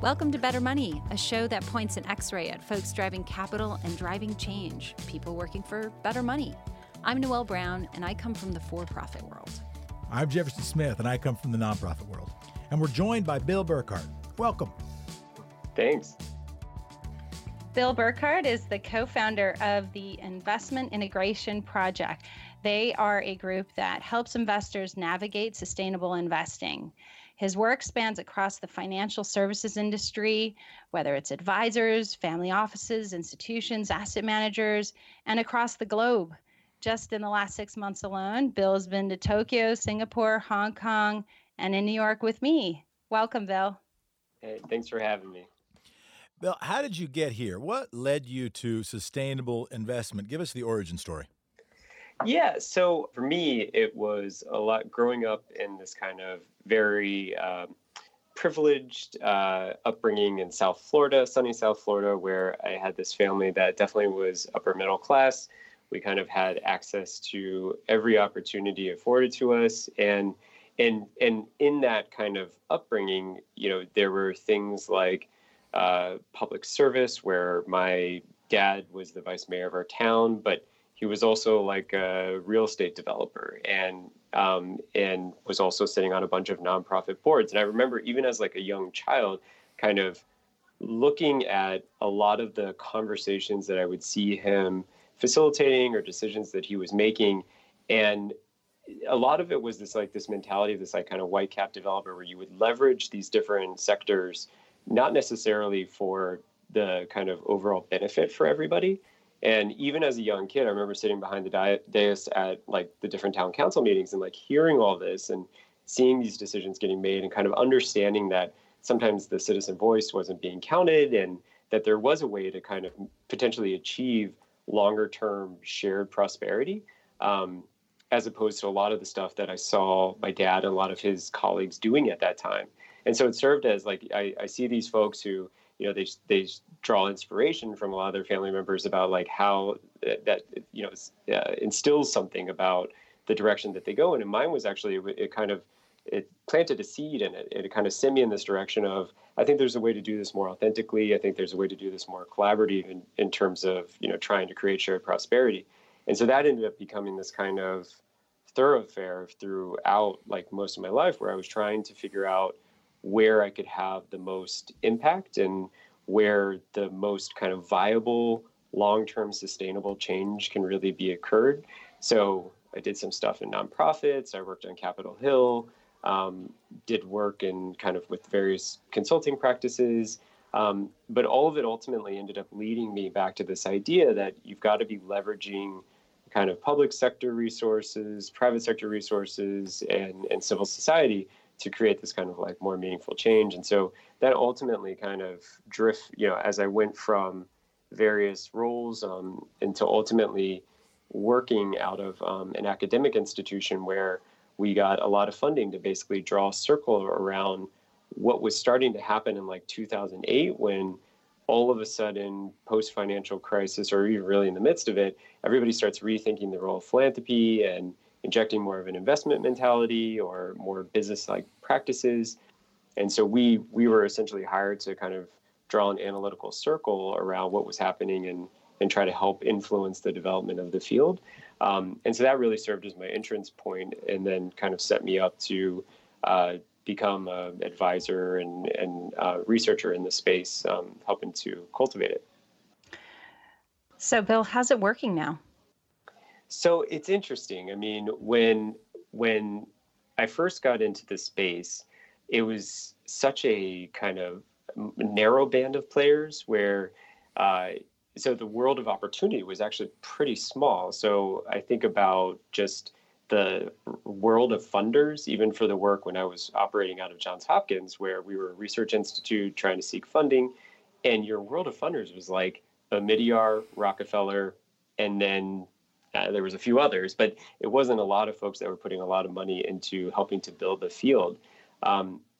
Welcome to Better Money, a show that points an X-ray at folks driving capital and driving change, people working for better money. I'm Noelle Brown, and I come from the for-profit world. I'm Jefferson Smith, and I come from the nonprofit world. And we're joined by Bill Burkhardt. Welcome. Thanks. Bill Burkhardt is the co-founder of the Investment Integration Project. They are a group that helps investors navigate sustainable investing. His work spans across the financial services industry, whether it's advisors, family offices, institutions, asset managers, and across the globe. Just in the last 6 months alone, Bill's been to Tokyo, Singapore, Hong Kong, and in New York with me. Welcome, Bill. Hey, thanks for having me. Bill, how did you get here? What led you to sustainable investment? Give us the origin story. Yeah, so for me, it was a lot growing up in this kind of very privileged upbringing in South Florida, sunny South Florida, where I had this family that definitely was upper middle class. We kind of had access to every opportunity afforded to us. And in that kind of upbringing, you know, there were things like public service, where my dad was the vice mayor of our town, but he was also like a real estate developer and was also sitting on a bunch of nonprofit boards. And I remember even as like a young child, kind of looking at a lot of the conversations that I would see him facilitating or decisions that he was making. And a lot of it was this like this mentality of this like kind of white cap developer where you would leverage these different sectors, not necessarily for the kind of overall benefit for everybody. And even as a young kid, I remember sitting behind the dais at like the different town council meetings and like hearing all this and seeing these decisions getting made and kind of understanding that sometimes the citizen voice wasn't being counted and that there was a way to kind of potentially achieve longer term shared prosperity, as opposed to a lot of the stuff that I saw my dad and a lot of his colleagues doing at that time. And so it served as like, I see these folks who, you know, they draw inspiration from a lot of their family members about like how that, you know, instills something about the direction that they go in. And mine was actually, it planted a seed and it kind of sent me in this direction of, I think there's a way to do this more authentically. I think there's a way to do this more collaborative in terms of, you know, trying to create shared prosperity. And so that ended up becoming this kind of thoroughfare throughout like most of my life where I was trying to figure out where I could have the most impact and where the most kind of viable, long-term sustainable change can really be occurred. So I did some stuff in nonprofits. I worked on Capitol Hill, did work in kind of with various consulting practices. But all of it ultimately ended up leading me back to this idea that you've got to be leveraging kind of public sector resources, private sector resources, and civil society to create this kind of like more meaningful change. And so that ultimately kind of drift, you know, as I went from various roles into ultimately working out of an academic institution where we got a lot of funding to basically draw a circle around what was starting to happen in like 2008 when all of a sudden post-financial crisis or even really in the midst of it, everybody starts rethinking the role of philanthropy and injecting more of an investment mentality or more business-like practices. And so we were essentially hired to kind of draw an analytical circle around what was happening and try to help influence the development of the field. And so that really served as my entrance point and then kind of set me up to become an advisor and researcher in the space, helping to cultivate it. So Bill, how's it working now? So it's interesting. I mean, when I first got into this space, it was such a kind of narrow band of players where, so the world of opportunity was actually pretty small. So I think about just the world of funders, even for the work when I was operating out of Johns Hopkins, where we were a research institute trying to seek funding. And your world of funders was like Omidyar, Rockefeller, and then there was a few others, but it wasn't a lot of folks that were putting a lot of money into helping to build the field.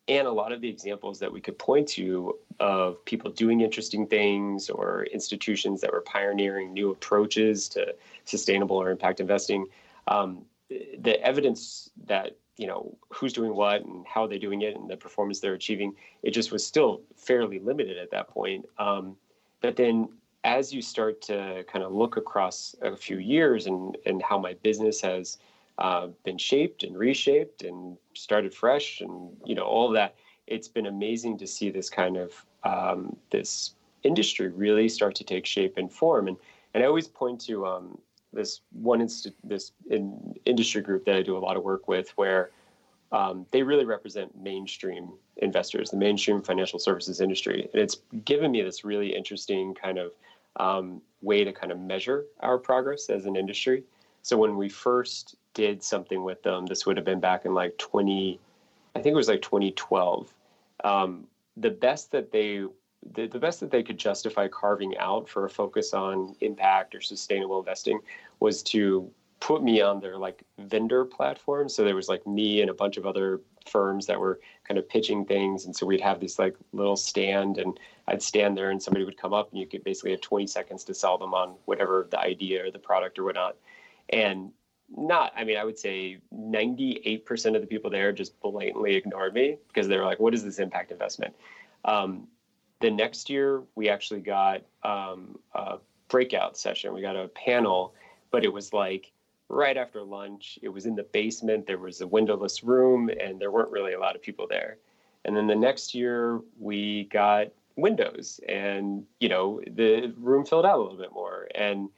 And a lot of the examples that we could point to of people doing interesting things or institutions that were pioneering new approaches to sustainable or impact investing, the evidence that, you know, who's doing what and how they're doing it and the performance they're achieving, it just was still fairly limited at that point. But then as you start to kind of look across a few years and how my business has been shaped and reshaped and started fresh and, you know, all that, it's been amazing to see this kind of, this industry really start to take shape and form. And I always point to this industry group that I do a lot of work with where they really represent mainstream investors, the mainstream financial services industry. And it's given me this really interesting kind of way to kind of measure our progress as an industry. So when we first did something with them, this would have been back in 2012. The best that they could justify carving out for a focus on impact or sustainable investing was to put me on their vendor platform. So there was me and a bunch of other firms that were kind of pitching things. And so we'd have this little stand and I'd stand there and somebody would come up and you could basically have 20 seconds to sell them on whatever the idea or the product or whatnot. And I would say 98% of the people there just blatantly ignored me because they were like, what is this impact investment? The next year, we actually got a breakout session. We got a panel, but it was right after lunch. It was in the basement. There was a windowless room, and there weren't really a lot of people there. And then the next year, we got windows, and, you know, the room filled out a little bit more. And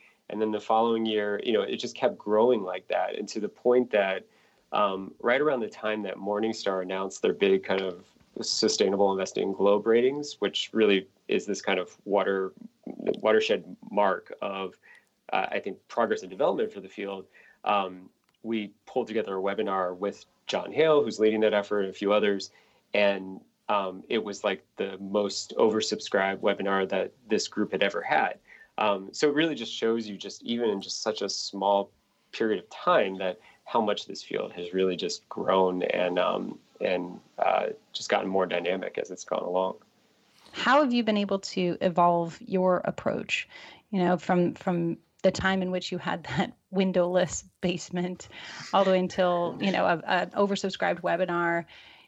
then the following year, you know, it just kept growing like that. And to the point that right around the time that Morningstar announced their big kind of sustainable investing globe ratings, which really is this kind of watershed mark of, I think, progress and development for the field, we pulled together a webinar with John Hale, who's leading that effort, and a few others. And it was the most oversubscribed webinar that this group had ever had. So it really just shows you, just even in just such a small period of time, that how much this field has really just grown and just gotten more dynamic as it's gone along. How have you been able to evolve your approach, you know, from the time in which you had that windowless basement all the way until, you know, an oversubscribed webinar?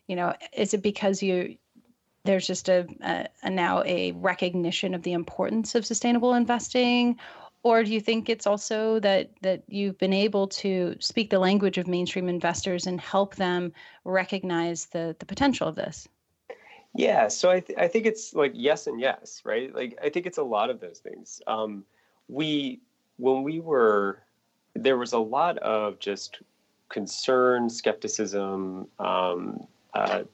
You know, is it because there's just a now a recognition of the importance of sustainable investing? Or do you think it's also that you've been able to speak the language of mainstream investors and help them recognize the potential of this? Yeah, so I think it's yes and yes, right? I think it's a lot of those things. There was a lot of just concern, skepticism,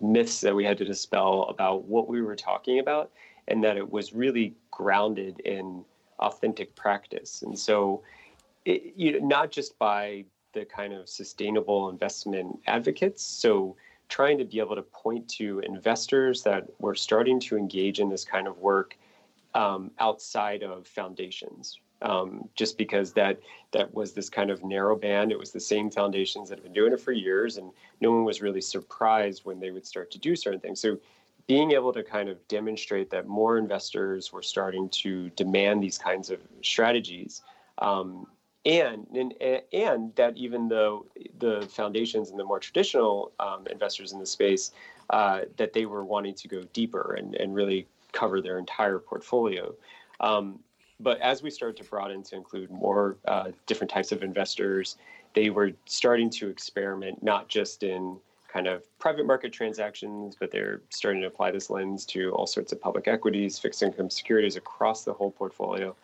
myths that we had to dispel about what we were talking about, and that it was really grounded in authentic practice. And so, not just by the kind of sustainable investment advocates, so trying to be able to point to investors that were starting to engage in this kind of work outside of foundations, just because that was this kind of narrow band. It was the same foundations that have been doing it for years, and no one was really surprised when they would start to do certain things. So being able to kind of demonstrate that more investors were starting to demand these kinds of strategies, and that even though the foundations and the more traditional investors in the space, that they were wanting to go deeper and really cover their entire portfolio. But as we started to broaden to include more different types of investors, they were starting to experiment not just in kind of private market transactions, but they're starting to apply this lens to all sorts of public equities, fixed income securities across the whole portfolio.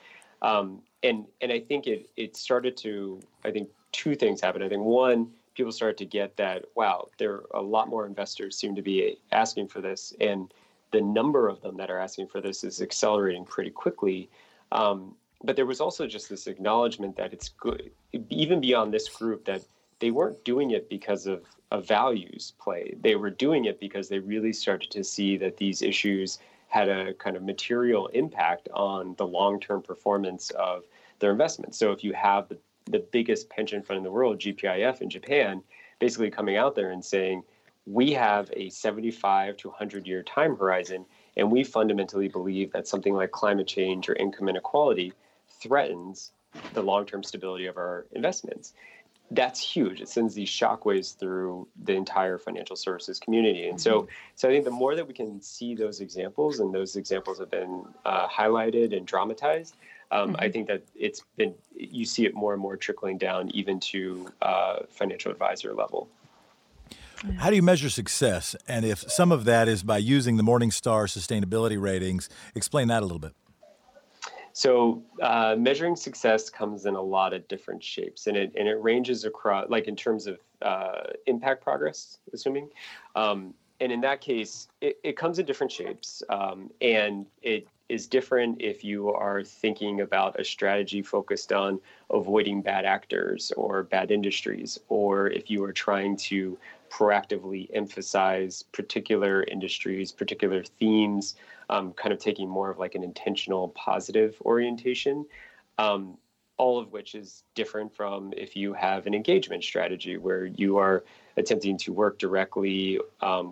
And I think it started to, I think two things happened. I think one, people started to get that, wow, there are a lot more investors seem to be asking for this. And the number of them that are asking for this is accelerating pretty quickly. But there was also just this acknowledgement that it's good, even beyond this group, that they weren't doing it because of a values play. They were doing it because they really started to see that these issues had a kind of material impact on the long-term performance of their investments. So if you have the biggest pension fund in the world, GPIF in Japan, basically coming out there and saying, We have a 75 to 100-year time horizon, and we fundamentally believe that something like climate change or income inequality threatens the long-term stability of our investments. That's huge. It sends these shockwaves through the entire financial services community. And so I think the more that we can see those examples, and those examples have been highlighted and dramatized, I think that you see it more and more trickling down even to financial advisor level. How do you measure success? And if some of that is by using the Morningstar sustainability ratings, explain that a little bit. So measuring success comes in a lot of different shapes, and it ranges across, like in terms of impact progress, assuming. And in that case, it comes in different shapes, and it is different if you are thinking about a strategy focused on avoiding bad actors or bad industries, or if you are trying to proactively emphasize particular industries, particular themes, kind of taking more of like an intentional positive orientation, all of which is different from if you have an engagement strategy where you are attempting to work directly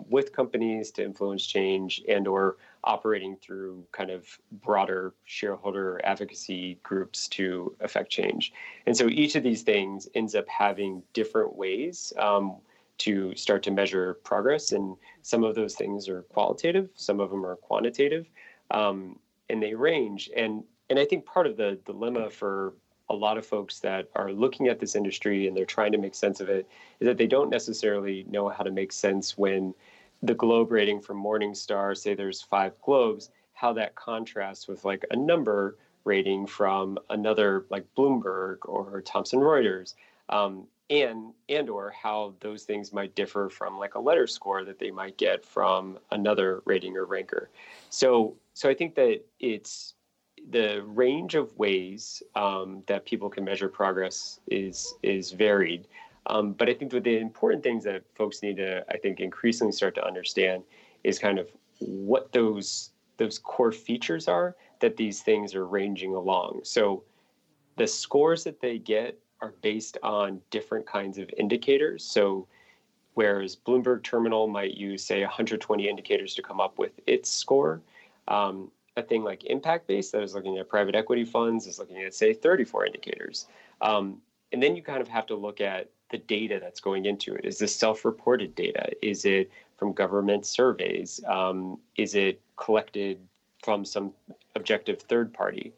with companies to influence change, and or operating through kind of broader shareholder advocacy groups to affect change. And so each of these things ends up having different ways to start to measure progress. And some of those things are qualitative, some of them are quantitative, and they range. And I think part of the dilemma for a lot of folks that are looking at this industry and they're trying to make sense of it is that they don't necessarily know how to make sense when the globe rating from Morningstar, say there's 5 globes, how that contrasts with like a number rating from another like Bloomberg or Thomson Reuters. And or how those things might differ from like a letter score that they might get from another rating or ranker. So I think that it's the range of ways that people can measure progress is varied. But I think that the important things that folks need to, I think, increasingly start to understand is kind of what those core features are that these things are ranging along. So the scores that they get are based on different kinds of indicators. So whereas Bloomberg Terminal might use, say, 120 indicators to come up with its score, a thing like Impact Base that is looking at private equity funds is looking at, say, 34 indicators. And then you kind of have to look at the data that's going into it. Is this self-reported data? Is it from government surveys? Is it collected from some objective third party?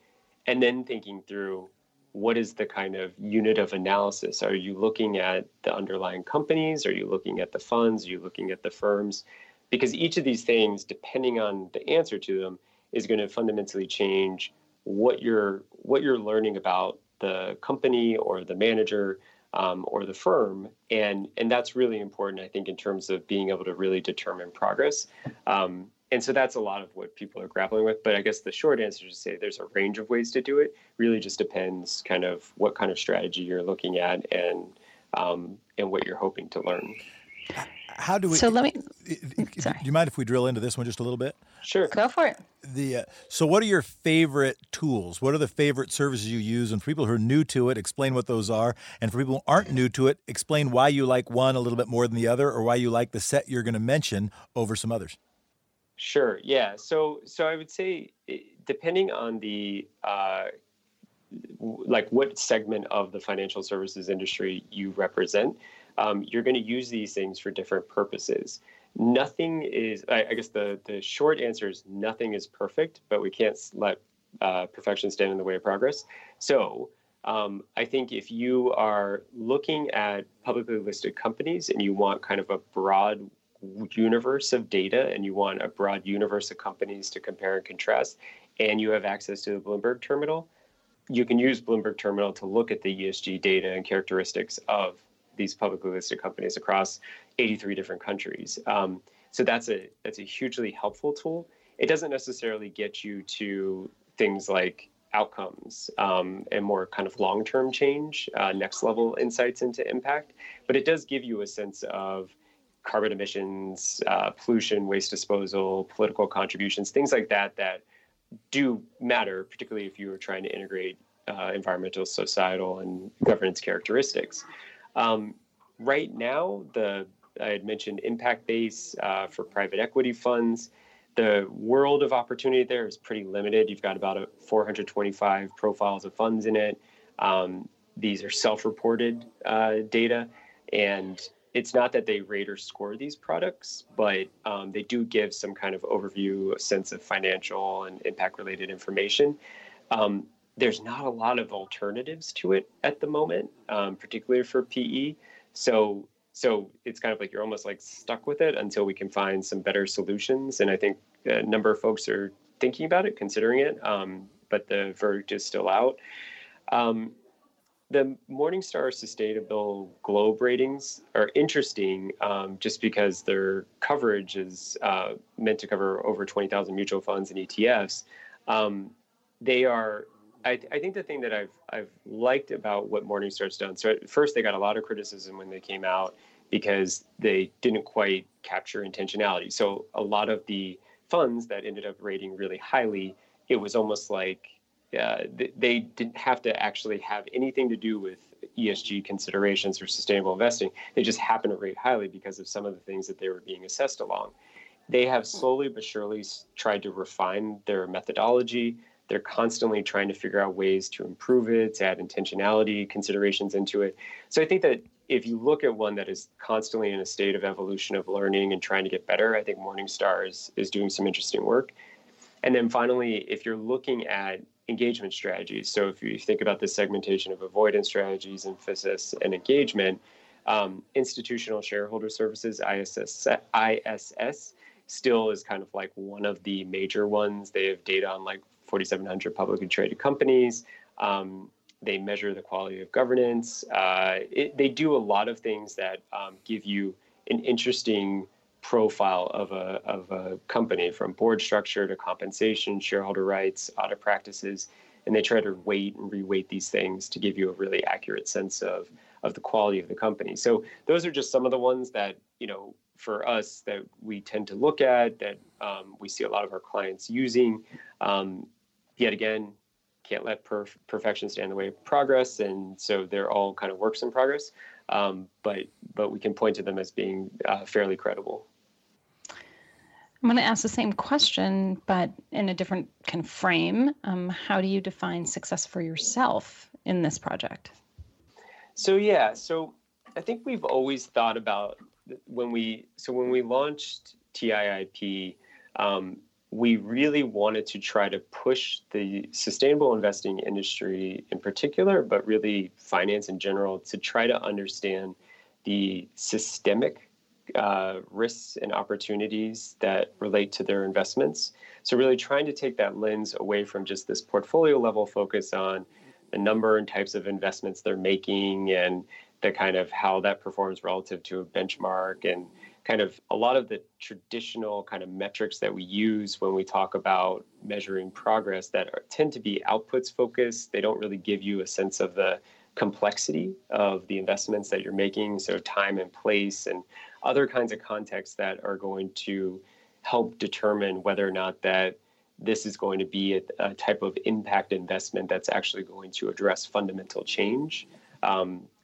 And then thinking through, what is the kind of unit of analysis? Are you looking at the underlying companies? Are you looking at the funds? Are you looking at the firms? Because each of these things, depending on the answer to them, is going to fundamentally change what you're learning about the company or the manager or the firm. And that's really important, I think, in terms of being able to really determine progress. And so that's a lot of what people are grappling with. But I guess the short answer is to say there's a range of ways to do it. Really just depends kind of what kind of strategy you're looking at and what you're hoping to learn. How do we? So let me. Sorry. Do you mind if we drill into this one just a little bit? Sure. Go for it. So what are your favorite tools? What are the favorite services you use? And for people who are new to it, explain what those are. And for people who aren't new to it, explain why you like one a little bit more than the other, or why you like the set you're going to mention over some others. Sure. Yeah. So I would say, depending on the like what segment of the financial services industry you represent, you're going to use these things for different purposes. Nothing is. I guess the short answer is nothing is perfect, but we can't let perfection stand in the way of progress. So I think if you are looking at publicly listed companies and you want kind of a broad universe of data and you want a broad universe of companies to compare and contrast, and you have access to the Bloomberg Terminal, you can use Bloomberg Terminal to look at the ESG data and characteristics of these publicly listed companies across 83 different countries. So that's a hugely helpful tool. It doesn't necessarily get you to things like outcomes and more kind of long-term change, next level insights into impact, but it does give you a sense of carbon emissions, pollution, waste disposal, political contributions, things like that do matter, particularly if you are trying to integrate environmental, societal, and governance characteristics. Right now, the I had mentioned Impact Base for private equity funds. The world of opportunity there is pretty limited. You've got about 425 profiles of funds in it. These are self-reported data, and it's not that they rate or score these products, but they do give some kind of overview, a sense of financial and impact-related information. There's not a lot of alternatives to it at the moment, particularly for PE. So it's kind of like you're almost like stuck with it until we can find some better solutions. And I think a number of folks are thinking about it, considering it, but the verdict is still out. The Morningstar Sustainable Globe ratings are interesting just because their coverage is meant to cover over 20,000 mutual funds and ETFs. I think the thing that I've liked about what Morningstar's done, so at first they got a lot of criticism when they came out because they didn't quite capture intentionality. So a lot of the funds that ended up rating really highly, it was almost like, they didn't have to actually have anything to do with ESG considerations or sustainable investing. They just happened to rate highly because of some of the things that they were being assessed along. They have slowly but surely tried to refine their methodology. They're constantly trying to figure out ways to improve it, to add intentionality considerations into it. So I think that if you look at one that is constantly in a state of evolution of learning and trying to get better, I think Morningstar is doing some interesting work. And then finally, if you're looking at engagement strategies. So if you think about the segmentation of avoidance strategies, emphasis, and engagement, institutional shareholder services, ISS, still is kind of like one of the major ones. They have data on like 4,700 publicly traded companies. They measure the quality of governance. They do a lot of things that give you an interesting profile of a company, from board structure to compensation, shareholder rights, audit practices, and they try to weight and reweight these things to give you a really accurate sense of the quality of the company. So those are just some of the ones that, you know, for us that we tend to look at, that we see a lot of our clients using. Yet again, can't let perfection stand in the way of progress, and so they're all kind of works in progress, but we can point to them as being fairly credible. I'm going to ask the same question, but in a different kind of frame. How do you define success for yourself in this project? So I think we've always thought about when we launched TIIP, we really wanted to try to push the sustainable investing industry in particular, but really finance in general, to try to understand the systemic risks and opportunities that relate to their investments. So really trying to take that lens away from just this portfolio level focus on the number and types of investments they're making and the kind of how that performs relative to a benchmark, and kind of a lot of the traditional kind of metrics that we use when we talk about measuring progress that tend to be outputs focused. They don't really give you a sense of the complexity of the investments that you're making. So time and place and other kinds of contexts that are going to help determine whether or not that this is going to be a type of impact investment that's actually going to address fundamental change,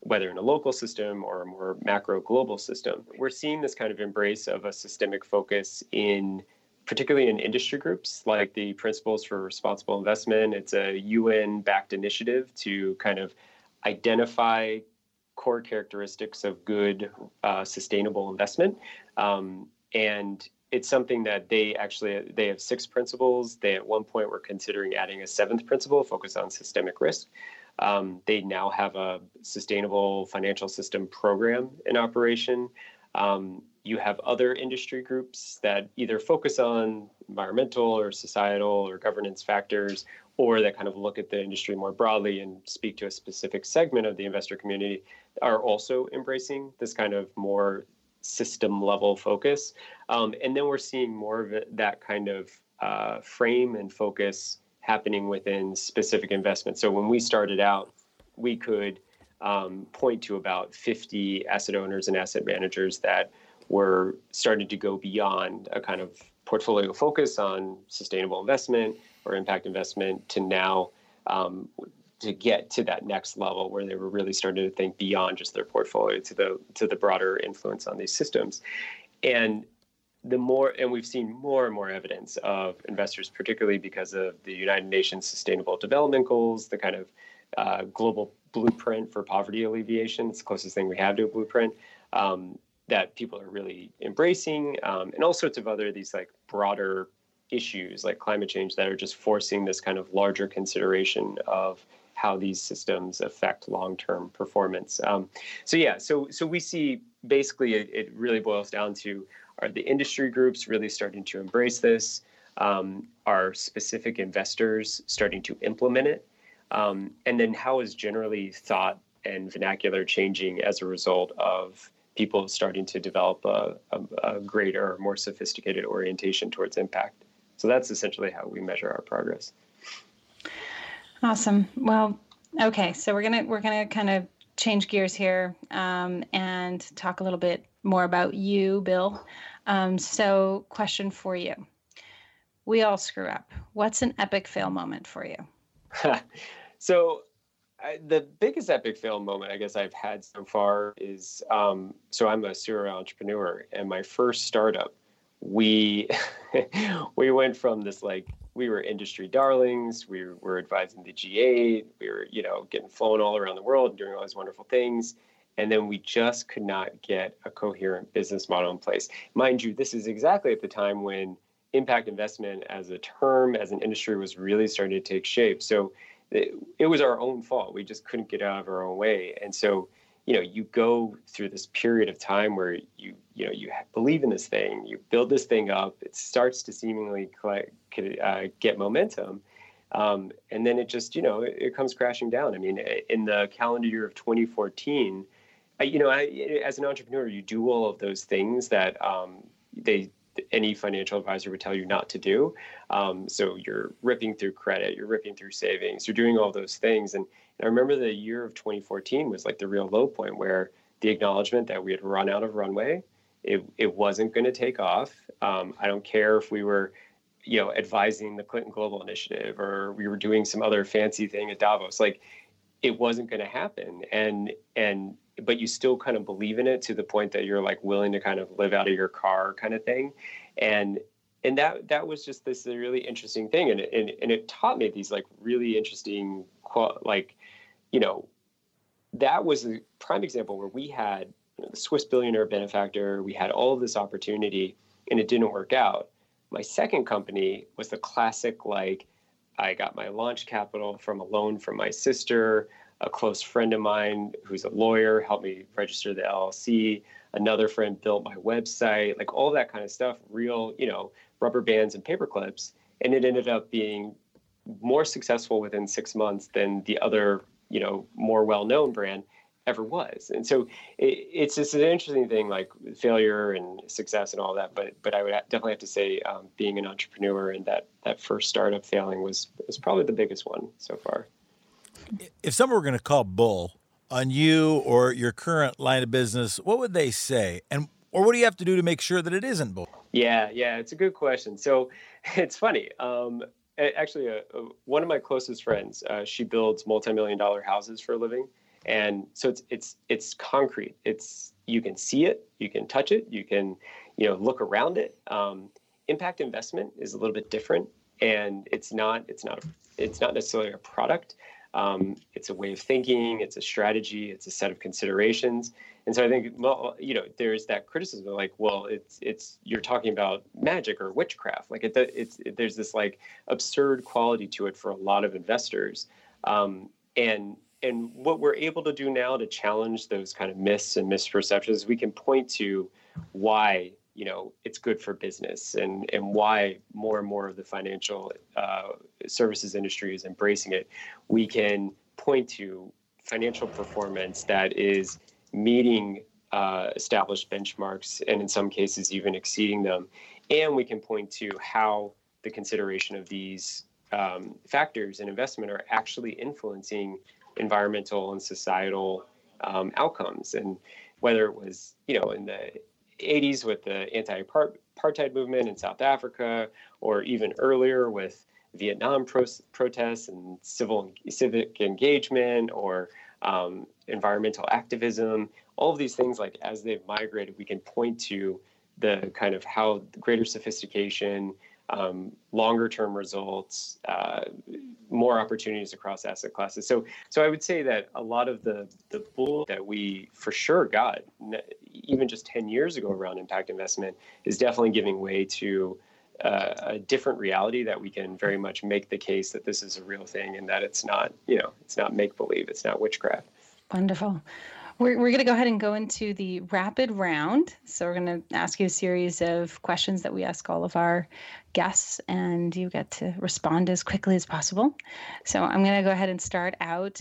whether in a local system or a more macro global system. We're seeing this kind of embrace of a systemic focus in, particularly in industry groups like the Principles for Responsible Investment. It's a UN-backed initiative to kind of identify core characteristics of good, sustainable investment. And it's something that they have 6 principles. They at one point were considering adding a 7th principle, focused on systemic risk. They now have a sustainable financial system program in operation. You have other industry groups that either focus on environmental or societal or governance factors, or that kind of look at the industry more broadly and speak to a specific segment of the investor community, are also embracing this kind of more system level focus. And then we're seeing more of that kind of frame and focus happening within specific investments. So when we started out, we could point to about 50 asset owners and asset managers that were starting to go beyond a kind of portfolio focus on sustainable investment or impact investment to now to get to that next level where they were really starting to think beyond just their portfolio to the broader influence on these systems. And the more, and we've seen more and more evidence of investors, particularly because of the United Nations Sustainable Development Goals, the kind of global blueprint for poverty alleviation. It's the closest thing we have to a blueprint that people are really embracing, and all sorts of other these like broader issues like climate change that are just forcing this kind of larger consideration of how these systems affect long-term performance. So we see basically it really boils down to, are the industry groups really starting to embrace this? Are specific investors starting to implement it? And then how is generally thought and vernacular changing as a result of people starting to develop a greater, more sophisticated orientation towards impact? So that's essentially how we measure our progress. Awesome. Well, okay. So we're gonna kind of change gears here and talk a little bit more about you, Bill. So question for you. We all screw up. What's an epic fail moment for you? So the biggest epic fail moment I guess I've had so far is, so I'm a serial entrepreneur, and my first startup, we went from this, like, we were industry darlings, we were advising the G8, we were, getting flown all around the world, doing all these wonderful things. And then we just could not get a coherent business model in place. Mind you, this is exactly at the time when impact investment as a term, as an industry, was really starting to take shape. So it was our own fault. We just couldn't get out of our own way. And so, you go through this period of time where you believe in this thing, you build this thing up, it starts to seemingly get momentum. And then it just, it comes crashing down. I mean, in the calendar year of 2014, I, as an entrepreneur, you do all of those things that any financial advisor would tell you not to do. So you're ripping through credit, you're ripping through savings, you're doing all those things. And I remember the year of 2014 was like the real low point, where the acknowledgement that we had run out of runway, it wasn't going to take off. I don't care if we were, advising the Clinton Global Initiative, or we were doing some other fancy thing at Davos, like it wasn't going to happen. But you still kind of believe in it to the point that you're like willing to kind of live out of your car kind of thing. And that was just this really interesting thing. And it taught me these like really interesting, that was a prime example where we had the Swiss billionaire benefactor, we had all of this opportunity and it didn't work out. My second company was the classic, like, I got my launch capital from a loan from my sister. A close friend of mine who's a lawyer helped me register the LLC. Another friend built my website, like all that kind of stuff, real, rubber bands and paper clips. And it ended up being more successful within 6 months than the other, more well-known brand ever was. And so it's just an interesting thing, like failure and success and all that. But I would definitely have to say being an entrepreneur and that first startup failing was probably the biggest one so far. If someone were going to call bull on you or your current line of business, what would they say? Or what do you have to do to make sure that it isn't bull? Yeah, it's a good question. So it's funny. Actually, one of my closest friends, she builds multi-million-dollar houses for a living. And so it's concrete. You can see it, you can touch it, you can, look around it. Impact investment is a little bit different, and it's not necessarily a product. It's a way of thinking, it's a strategy, it's a set of considerations. And so I think, there's that criticism of like, well, you're talking about magic or witchcraft. Like there's this like absurd quality to it for a lot of investors. And what we're able to do now to challenge those kind of myths and misperceptions, we can point to why, it's good for business and why more and more of the financial services industry is embracing it. We can point to financial performance that is meeting established benchmarks and in some cases even exceeding them. And we can point to how the consideration of these factors in investment are actually influencing environmental and societal outcomes. And whether it was, in the 80s with the anti-apartheid movement in South Africa, or even earlier with Vietnam protests and civic engagement or environmental activism, all of these things, like as they've migrated, we can point to the kind of how greater sophistication, longer term results, more opportunities across asset classes. So I would say that a lot of the bull that we for sure got, even just 10 years ago around impact investment, is definitely giving way to a different reality that we can very much make the case that this is a real thing and that it's not, it's not make-believe, it's not witchcraft. Wonderful. We're going to go ahead and go into the rapid round. So we're going to ask you a series of questions that we ask all of our guests, and you get to respond as quickly as possible. So I'm going to go ahead and start out.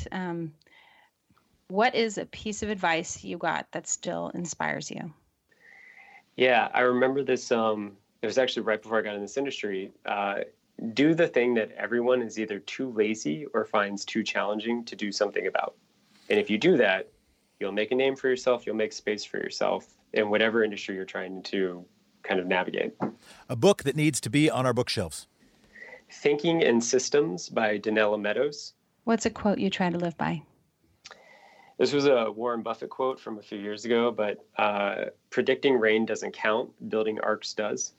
What is a piece of advice you got that still inspires you? Yeah, I remember this. It was actually right before I got in this industry. Do the thing that everyone is either too lazy or finds too challenging to do something about. And if you do that, you'll make a name for yourself, you'll make space for yourself in whatever industry you're trying to kind of navigate. A book that needs to be on our bookshelves. Thinking in Systems by Donella Meadows. What's a quote you try to live by? This was a Warren Buffett quote from a few years ago, but predicting rain doesn't count, building arcs does.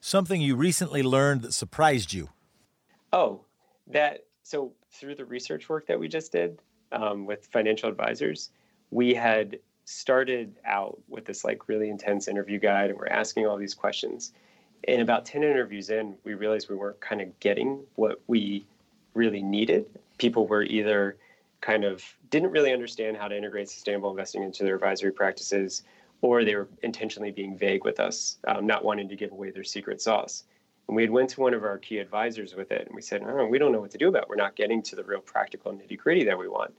Something you recently learned that surprised you. So through the research work that we just did, with financial advisors, we had started out with this like really intense interview guide, and we're asking all these questions. And about 10 interviews in, we realized we weren't kind of getting what we really needed. People were either kind of didn't really understand how to integrate sustainable investing into their advisory practices, or they were intentionally being vague with us, not wanting to give away their secret sauce. And we had went to one of our key advisors with it, and we said, we don't know what to do about it. We're not getting to the real practical nitty-gritty that we want.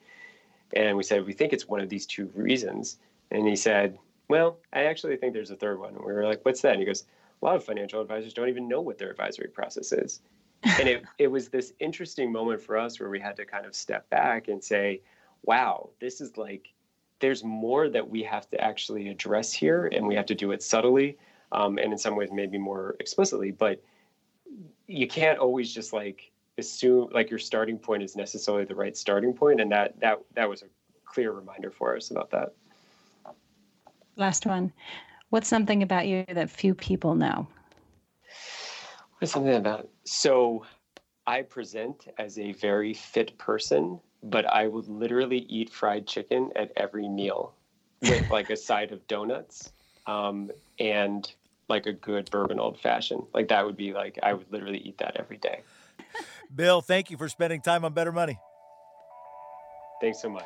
And we said, we think it's one of these two reasons. And he said, well, I actually think there's a third one. And we were like, what's that? And he goes, a lot of financial advisors don't even know what their advisory process is. And it was this interesting moment for us where we had to kind of step back and say, wow, this is like, there's more that we have to actually address here, and we have to do it subtly, and in some ways maybe more explicitly. But you can't always just like assume like your starting point is necessarily the right starting point. And that was a clear reminder for us about that. Last one. What's something about you that few people know? What's something about? So I present as a very fit person, but I would literally eat fried chicken at every meal with like a side of donuts and like a good bourbon old fashioned. Like that would be like, I would literally eat that every day. Bill, thank you for spending time on Better Money. Thanks so much.